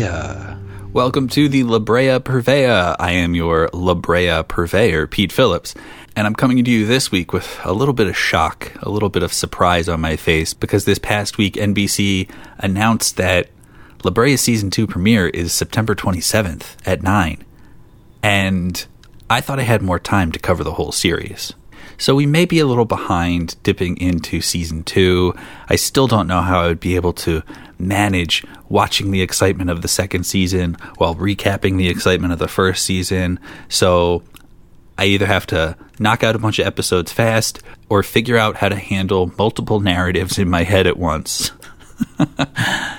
Brea. Welcome to the La Brea Purveyor. I am your La Brea Purveyor, Pete Phillips, and I'm coming to you this week with a little bit of shock, a little bit of surprise on my face, because this past week NBC announced that La Brea's Season 2 premiere is September 27th at 9, and I thought I had more time to cover the whole series. So we may be a little behind dipping into Season 2. I still don't know how I would be able to manage watching the excitement of the second season while recapping the excitement of the first season. So I either have to knock out a bunch of episodes fast or figure out how to handle multiple narratives in my head at once.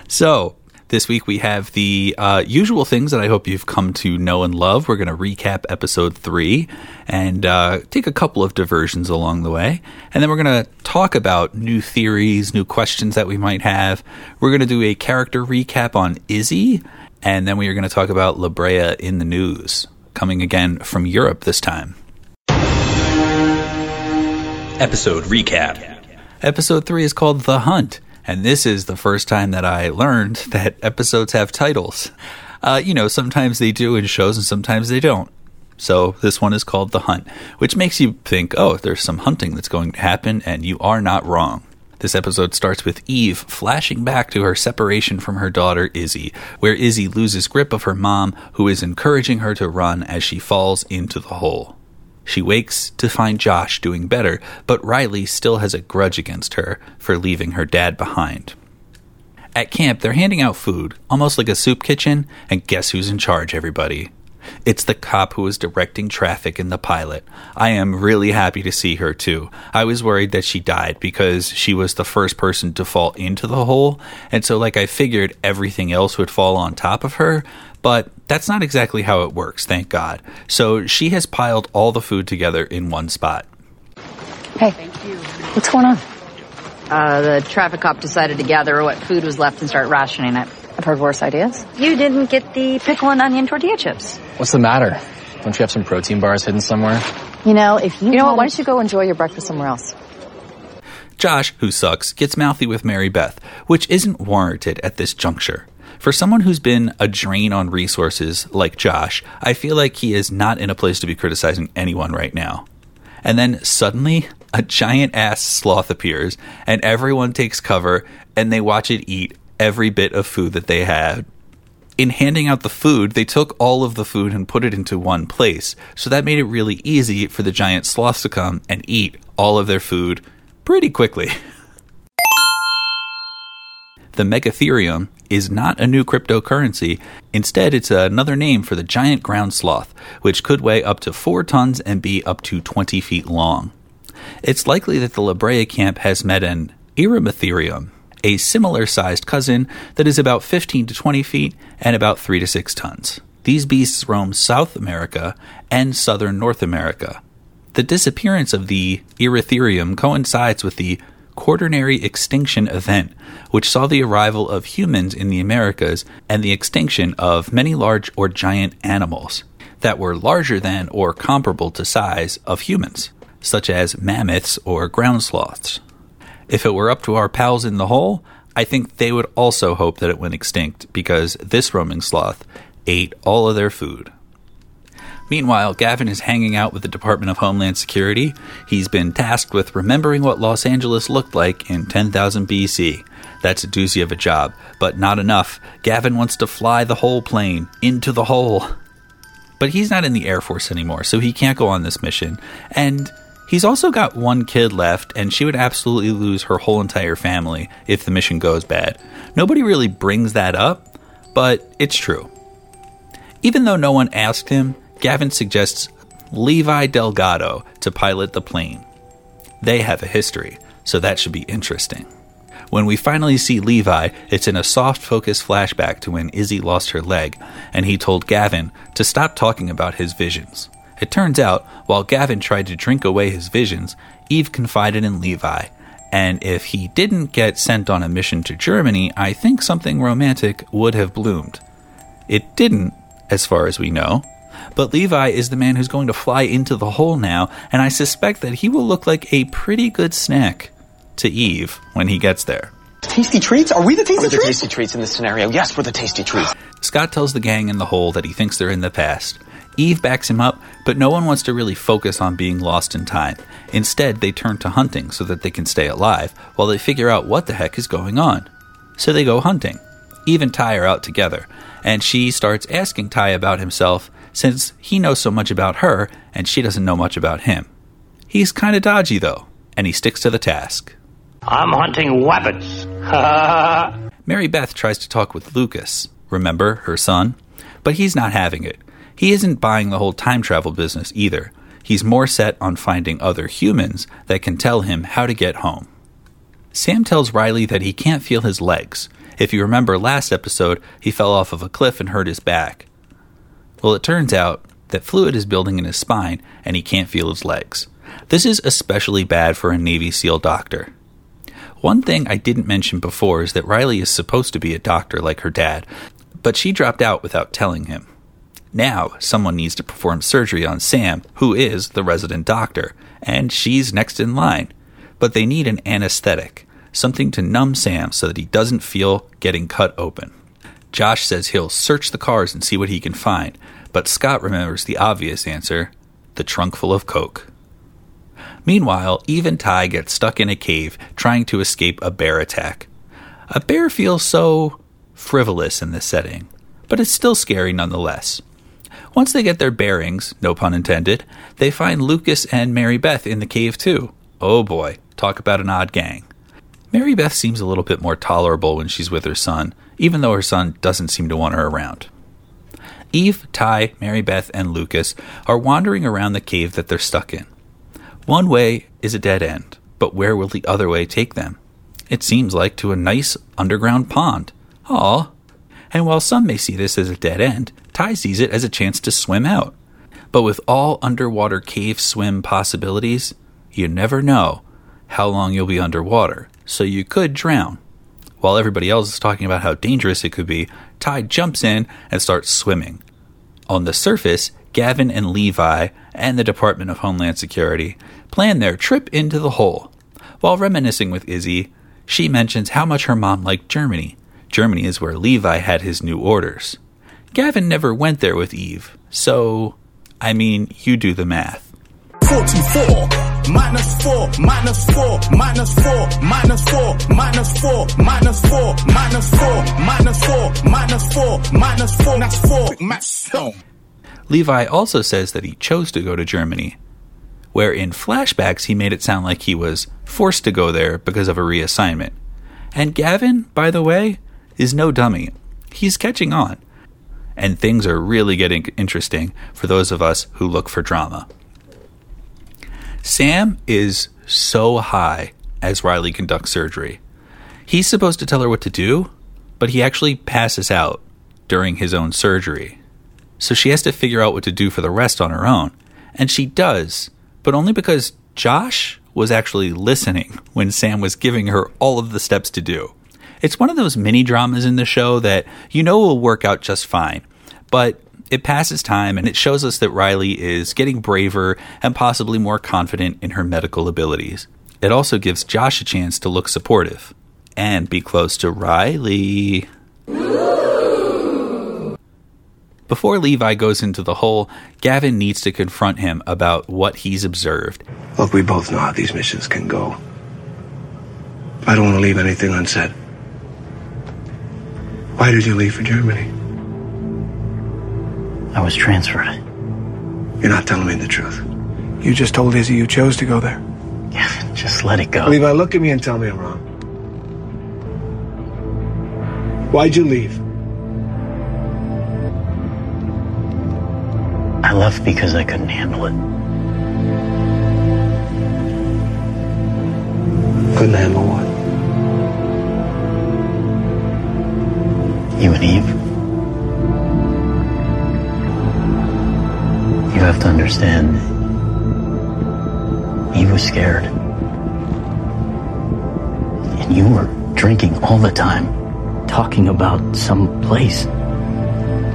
So this week we have the usual things that I hope you've come to know and love. We're going to recap episode 3 and take a couple of diversions along the way. And then we're going to talk about new theories, new questions that we might have. We're going to do a character recap on Izzy. And then we are going to talk about La Brea in the news, coming again from Europe this time. Episode recap. Episode 3 is called The Hunt. And this is the first time that I learned that episodes have titles. Sometimes they do in shows and sometimes they don't. So this one is called The Hunt, which makes you think, oh, there's some hunting that's going to happen, and you are not wrong. This episode starts with Eve flashing back to her separation from her daughter Izzy, where Izzy loses grip of her mom, who is encouraging her to run as she falls into the hole. She wakes to find Josh doing better, but Riley still has a grudge against her for leaving her dad behind. At camp, they're handing out food, almost like a soup kitchen, and guess who's in charge, everybody? It's the cop who was directing traffic in the pilot. I am really happy to see her, too. I was worried that she died because she was the first person to fall into the hole, and so I figured everything else would fall on top of her, but that's not exactly how it works, thank God. So she has piled all the food together in one spot. Hey, thank you. What's going on? The traffic cop decided to gather what food was left and start rationing it. I've heard worse ideas. You didn't get the pickle and onion tortilla chips. What's the matter? Don't you have some protein bars hidden somewhere? You know what? Why don't you go enjoy your breakfast somewhere else? Josh, who sucks, gets mouthy with Mary Beth, which isn't warranted at this juncture. For someone who's been a drain on resources like Josh, I feel like he is not in a place to be criticizing anyone right now. And then suddenly, a giant-ass sloth appears, and everyone takes cover, and they watch it eat every bit of food that they had. In handing out the food, they took all of the food and put it into one place, so that made it really easy for the giant sloths to come and eat all of their food pretty quickly. The Megatherium is not a new cryptocurrency. Instead, it's another name for the giant ground sloth, which could weigh up to 4 tons and be up to 20 feet long. It's likely that the La Brea camp has met an Eremotherium, a similar-sized cousin that is about 15 to 20 feet and about 3 to 6 tons. These beasts roam South America and southern North America. The disappearance of the Eremotherium coincides with the Quaternary extinction event, which saw the arrival of humans in the Americas and the extinction of many large or giant animals that were larger than or comparable to size of humans, such as mammoths or ground sloths. If it were up to our pals in the hole, I think they would also hope that it went extinct because this roaming sloth ate all of their food. Meanwhile, Gavin is hanging out with the Department of Homeland Security. He's been tasked with remembering what Los Angeles looked like in 10,000 BC. That's a doozy of a job, but not enough. Gavin wants to fly the whole plane into the hole. But he's not in the Air Force anymore, so he can't go on this mission. And he's also got one kid left, and she would absolutely lose her whole entire family if the mission goes bad. Nobody really brings that up, but it's true. Even though no one asked him, Gavin suggests Levi Delgado to pilot the plane. They have a history, so that should be interesting. When we finally see Levi, it's in a soft focus flashback to when Izzy lost her leg, and he told Gavin to stop talking about his visions. It turns out, while Gavin tried to drink away his visions, Eve confided in Levi, and if he didn't get sent on a mission to Germany, I think something romantic would have bloomed. It didn't, as far as we know. But Levi is the man who's going to fly into the hole now, and I suspect that he will look like a pretty good snack to Eve when he gets there. tasty treats? Are we the tasty treats? We're the tasty treats in this scenario. Yes, we're the tasty treats. Scott tells the gang in the hole that he thinks they're in the past. Eve backs him up, but no one wants to really focus on being lost in time. Instead, they turn to hunting so that they can stay alive while they figure out what the heck is going on. So they go hunting. Eve and Ty are out together, and she starts asking Ty about himself since he knows so much about her and she doesn't know much about him. He's kind of dodgy, though, and he sticks to the task. I'm hunting rabbits. Mary Beth tries to talk with Lucas, remember, her son, but he's not having it. He isn't buying the whole time travel business either. He's more set on finding other humans that can tell him how to get home. Sam tells Riley that he can't feel his legs. If you remember last episode, he fell off of a cliff and hurt his back. Well, it turns out that fluid is building in his spine and he can't feel his legs. This is especially bad for a Navy SEAL doctor. One thing I didn't mention before is that Riley is supposed to be a doctor like her dad, but she dropped out without telling him. Now, someone needs to perform surgery on Sam, who is the resident doctor, and she's next in line. But they need an anesthetic, something to numb Sam so that he doesn't feel getting cut open. Josh says he'll search the cars and see what he can find, but Scott remembers the obvious answer, the trunk full of coke. Meanwhile, Eve and Ty get stuck in a cave trying to escape a bear attack. A bear feels so frivolous in this setting, but it's still scary nonetheless. Once they get their bearings, no pun intended, they find Lucas and Mary Beth in the cave too. Oh boy, talk about an odd gang. Mary Beth seems a little bit more tolerable when she's with her son, even though her son doesn't seem to want her around. Eve, Ty, Mary Beth, and Lucas are wandering around the cave that they're stuck in. One way is a dead end, but where will the other way take them? It seems like to a nice underground pond. Aw. And while some may see this as a dead end, Ty sees it as a chance to swim out. But with all underwater cave swim possibilities, you never know how long you'll be underwater, so you could drown. While everybody else is talking about how dangerous it could be, Ty jumps in and starts swimming. On the surface, Gavin and Levi and the Department of Homeland Security plan their trip into the hole. While reminiscing with Izzy, she mentions how much her mom liked Germany. Germany is where Levi had his new orders. Gavin never went there with Eve, so, I mean, you do the math. 44 minus 4 minus 4 minus 4 minus 4 minus 4 minus 4 minus 4 minus 4 minus 4 minus 4 minus 4. Levi also says that he chose to go to Germany, where in flashbacks he made it sound like he was forced to go there because of a reassignment. And Gavin, by the way, is no dummy. He's catching on. And things are really getting interesting for those of us who look for drama. Sam is so high as Riley conducts surgery. He's supposed to tell her what to do, but he actually passes out during his own surgery. So she has to figure out what to do for the rest on her own. And she does, but only because Josh was actually listening when Sam was giving her all of the steps to do. It's one of those mini dramas in the show that you know will work out just fine, but it passes time and it shows us that Riley is getting braver and possibly more confident in her medical abilities. It also gives Josh a chance to look supportive and be close to Riley. Before Levi goes into the hole, Gavin needs to confront him about what he's observed. Look, we both know how these missions can go. I don't want to leave anything unsaid. Why did you leave for Germany? I was transferred. You're not telling me the truth. You just told Izzy you chose to go there. Gavin, just let it go. Levi, look at me and tell me I'm wrong. Why'd you leave? I left because I couldn't handle it. Couldn't handle what? You and Eve. You have to understand, Eve was scared. And you were drinking all the time, talking about some place.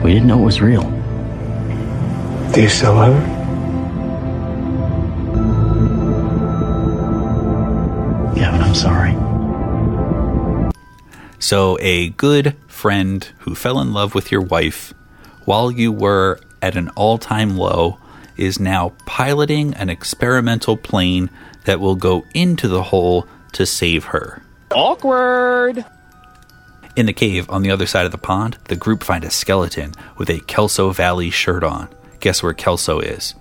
We didn't know it was real. Do you still love her? Gavin, I'm sorry. So a good friend who fell in love with your wife while you were at an all-time low is now piloting an experimental plane that will go into the hole to save her. Awkward! In the cave on the other side of the pond, the group find a skeleton with a Kelso Valley shirt on. Guess where Kelso is?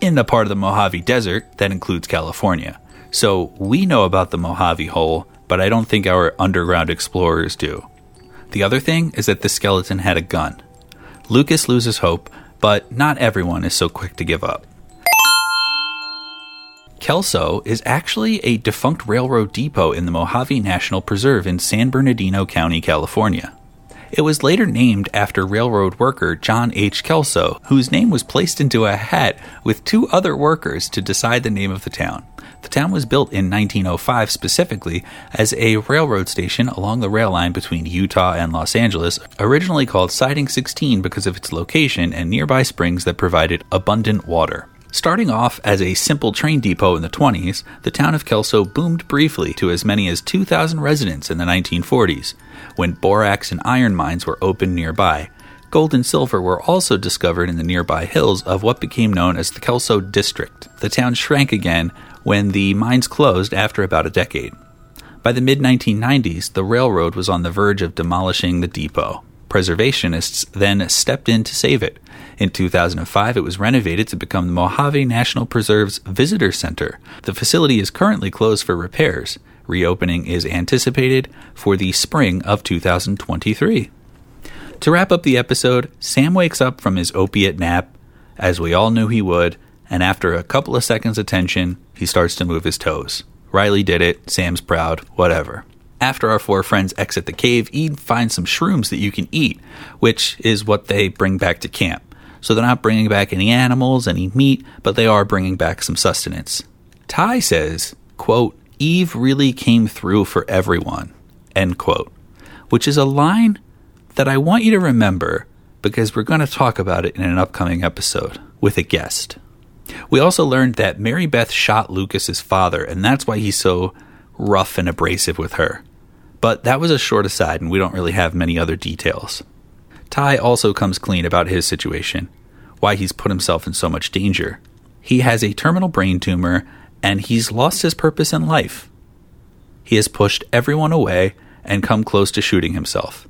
In the part of the Mojave Desert that includes California. So we know about the Mojave Hole, but I don't think our underground explorers do. The other thing is that the skeleton had a gun. Lucas loses hope, but not everyone is so quick to give up. Kelso is actually a defunct railroad depot in the Mojave National Preserve in San Bernardino County, California. It was later named after railroad worker John H. Kelso, whose name was placed into a hat with two other workers to decide the name of the town. The town was built in 1905 specifically as a railroad station along the rail line between Utah and Los Angeles, originally called Siding 16 because of its location and nearby springs that provided abundant water. Starting off as a simple train depot in the 20s, the town of Kelso boomed briefly to as many as 2,000 residents in the 1940s, when borax and iron mines were opened nearby. Gold and silver were also discovered in the nearby hills of what became known as the Kelso District. The town shrank again when the mines closed after about a decade. By the mid-1990s, the railroad was on the verge of demolishing the depot. Preservationists then stepped in to save it. In 2005, it was renovated to become the Mojave National Preserve's visitor center. The facility is currently closed for repairs. Reopening is anticipated for the spring of 2023. To wrap up the episode, Sam wakes up from his opiate nap, as we all knew he would, and after a couple of seconds of tension, he starts to move his toes. Riley did it, Sam's proud, whatever. After our four friends exit the cave, Eve finds some shrooms that you can eat, which is what they bring back to camp. So they're not bringing back any animals, any meat, but they are bringing back some sustenance. Ty says, quote, "Eve really came through for everyone," end quote, which is a line that I want you to remember because we're going to talk about it in an upcoming episode with a guest. We also learned that Mary Beth shot Lucas's father, and that's why he's so rough and abrasive with her. But that was a short aside, and we don't really have many other details. Ty also comes clean about his situation, why he's put himself in so much danger. He has a terminal brain tumor, and he's lost his purpose in life. He has pushed everyone away and come close to shooting himself.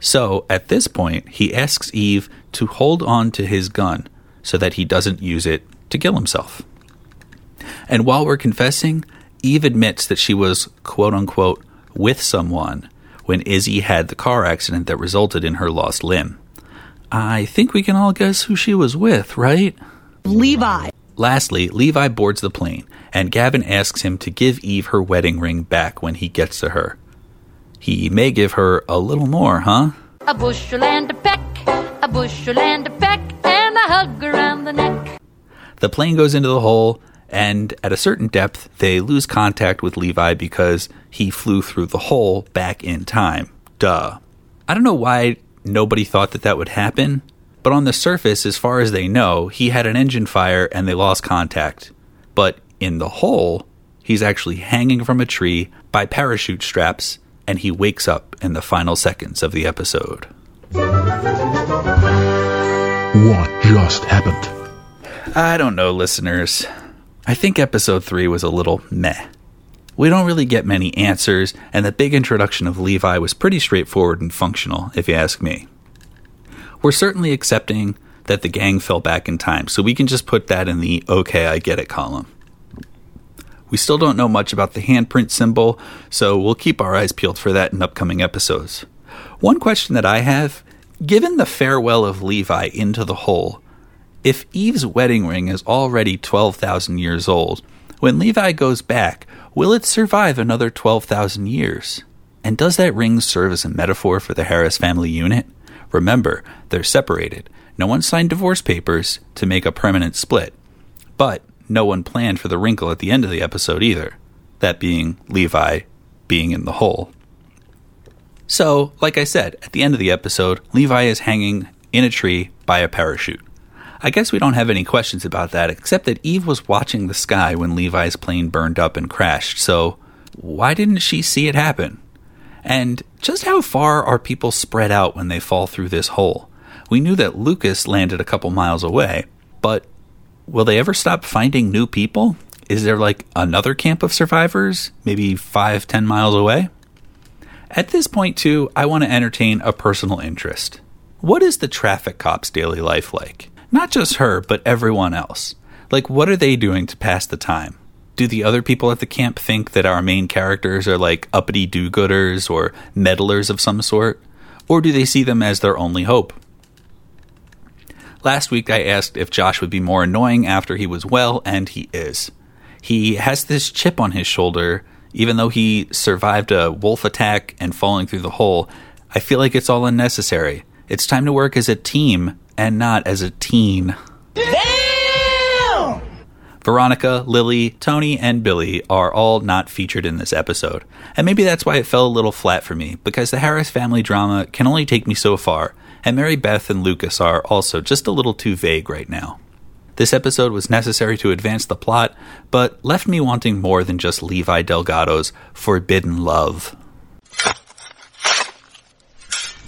So, at this point, he asks Eve to hold on to his gun so that he doesn't use it to kill himself. And while we're confessing, Eve admits that she was, quote-unquote, with someone when Izzy had the car accident that resulted in her lost limb. I think we can all guess who she was with, right? Levi. Lastly, Levi boards the plane, and Gavin asks him to give Eve her wedding ring back when he gets to her. He may give her a little more, huh? A bushel and a peck, a bushel and a peck, and a hug around the neck. The plane goes into the hole, and at a certain depth, they lose contact with Levi because he flew through the hole back in time. Duh. I don't know why nobody thought that that would happen, but on the surface, as far as they know, he had an engine fire and they lost contact. But in the hole, he's actually hanging from a tree by parachute straps, and he wakes up in the final seconds of the episode. What just happened? I don't know, listeners. I think episode 3 was a little meh. We don't really get many answers, and the big introduction of Levi was pretty straightforward and functional, if you ask me. We're certainly accepting that the gang fell back in time, so we can just put that in the okay, I get it column. We still don't know much about the handprint symbol, so we'll keep our eyes peeled for that in upcoming episodes. One question that I have, given the farewell of Levi into the hole, if Eve's wedding ring is already 12,000 years old, when Levi goes back, will it survive another 12,000 years? And does that ring serve as a metaphor for the Harris family unit? Remember, they're separated. No one signed divorce papers to make a permanent split. But no one planned for the wrinkle at the end of the episode either. That being Levi being in the hole. So, like I said, at the end of the episode, Levi is hanging in a tree by a parachute. I guess we don't have any questions about that, except that Eve was watching the sky when Levi's plane burned up and crashed, so why didn't she see it happen? And just how far are people spread out when they fall through this hole? We knew that Lucas landed a couple miles away, but will they ever stop finding new people? Is there like another camp of survivors, maybe 5-10 miles away? At this point, too, I want to entertain a personal interest. What is the traffic cop's daily life like? Not just her, but everyone else. Like, what are they doing to pass the time? Do the other people at the camp think that our main characters are like uppity do-gooders or meddlers of some sort? Or do they see them as their only hope? Last week, I asked if Josh would be more annoying after he was well, and he is. He has this chip on his shoulder. Even though he survived a wolf attack and falling through the hole, I feel like it's all unnecessary. It's time to work as a team and not as a teen. Damn! Veronica, Lily, Tony, and Billy are all not featured in this episode. And maybe that's why it fell a little flat for me, because the Harris family drama can only take me so far, and Mary Beth and Lucas are also just a little too vague right now. This episode was necessary to advance the plot, but left me wanting more than just Levi Delgado's forbidden love.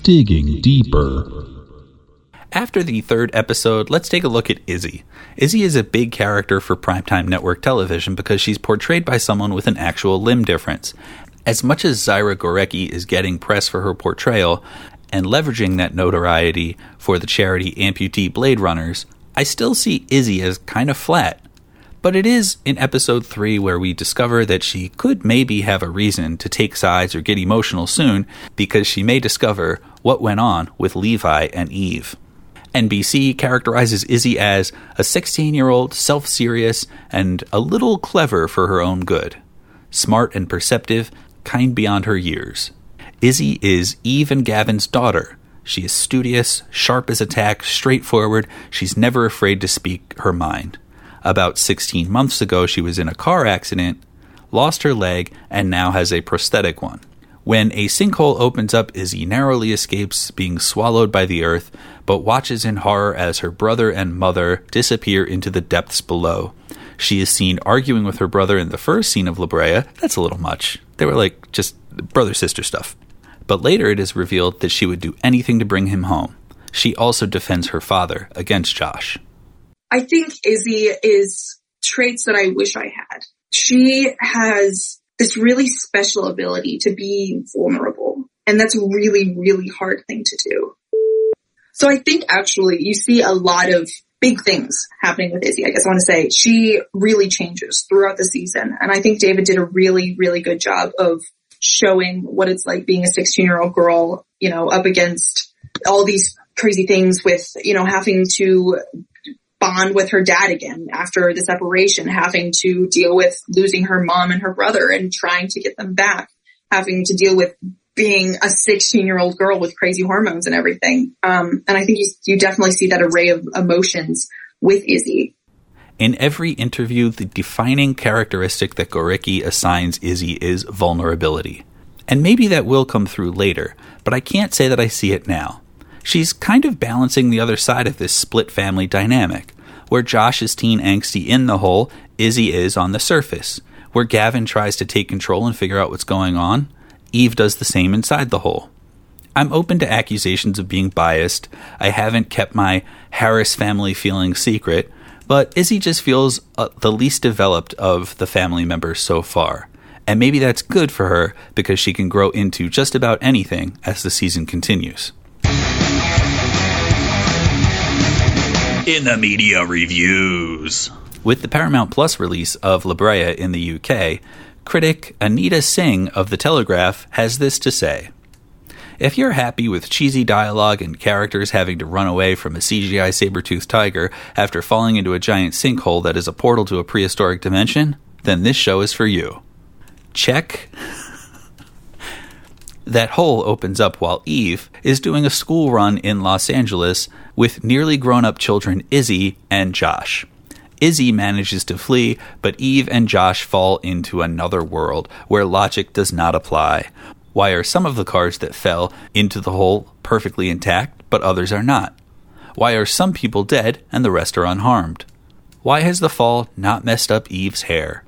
Digging deeper. After the third episode, let's take a look at Izzy. Izzy is a big character for primetime network television because she's portrayed by someone with an actual limb difference. As much as Zyra Gorecki is getting press for her portrayal and leveraging that notoriety for the charity Amputee Blade Runners, I still see Izzy as kind of flat, but it is in episode 3 where we discover that she could maybe have a reason to take sides or get emotional soon, because she may discover what went on with Levi and Eve. NBC characterizes Izzy as a 16-year-old, self-serious, and a little clever for her own good. Smart and perceptive, kind beyond her years. Izzy is Eve and Gavin's daughter. She is studious, sharp as a tack, straightforward. She's never afraid to speak her mind. About 16 months ago, she was in a car accident, lost her leg, and now has a prosthetic one. When a sinkhole opens up, Izzy narrowly escapes being swallowed by the earth, but watches in horror as her brother and mother disappear into the depths below. She is seen arguing with her brother in the first scene of La Brea. That's a little much. They were like just brother-sister stuff. But later it is revealed that she would do anything to bring him home. She also defends her father against Josh. I think Izzy is traits that I wish I had. She has this really special ability to be vulnerable, and that's a really, really hard thing to do. So I think actually you see a lot of big things happening with Izzy. I guess I want to say she really changes throughout the season, and I think David did a really, really good job of showing what it's like being a 16-year-old girl, you know, up against all these crazy things with, you know, having to bond with her dad again after the separation, having to deal with losing her mom and her brother and trying to get them back, having to deal with being a 16-year-old girl with crazy hormones and everything. And I think you definitely see that array of emotions with Izzy. In every interview, the defining characteristic that Gorecki assigns Izzy is vulnerability. And maybe that will come through later, but I can't say that I see it now. She's kind of balancing the other side of this split family dynamic, where Josh is teen angsty in the hole, Izzy is on the surface. Where Gavin tries to take control and figure out what's going on, Eve does the same inside the hole. I'm open to accusations of being biased. I haven't kept my Harris family feeling secret, but Izzy just feels the least developed of the family members so far. And maybe that's good for her, because she can grow into just about anything as the season continues. In the media reviews. With the Paramount Plus release of La Brea in the UK, critic Anita Singh of The Telegraph has this to say. If you're happy with cheesy dialogue and characters having to run away from a CGI saber-toothed tiger after falling into a giant sinkhole that is a portal to a prehistoric dimension, then this show is for you. Check. That hole opens up while Eve is doing a school run in Los Angeles with nearly grown-up children Izzy and Josh. Izzy manages to flee, but Eve and Josh fall into another world where logic does not apply. Why are some of the cars that fell into the hole perfectly intact, but others are not? Why are some people dead and the rest are unharmed? Why has the fall not messed up Eve's hair?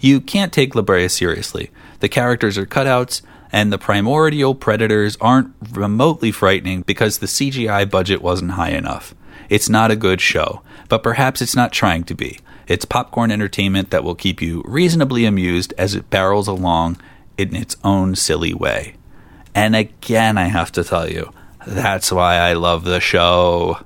You can't take La Brea seriously. The characters are cutouts, and the primordial predators aren't remotely frightening because the CGI budget wasn't high enough. It's not a good show, but perhaps it's not trying to be. It's popcorn entertainment that will keep you reasonably amused as it barrels along in its own silly way. And again, I have to tell you, that's why I love the show.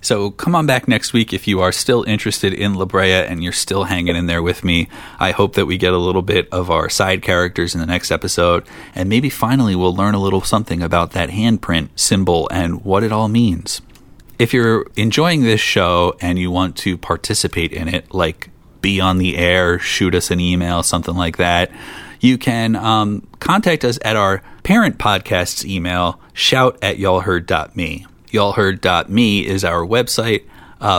So come on back next week if you are still interested in La Brea and you're still hanging in there with me. I hope that we get a little bit of our side characters in the next episode, and maybe finally we'll learn a little something about that handprint symbol and what it all means. If you're enjoying this show and you want to participate in it, like be on the air, shoot us an email, something like that, you can contact us at our parent podcast's email, shout@yallheard.me. Y'allheard.me is our website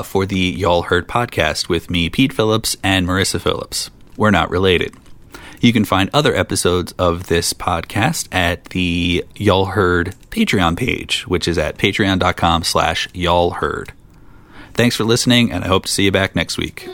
for the Y'all Heard podcast with me, Pete Phillips, and Marissa Phillips. We're not related. You can find other episodes of this podcast at the Y'all Heard Patreon page, which is at patreon.com/Y'all Heard. Thanks for listening, and I hope to see you back next week.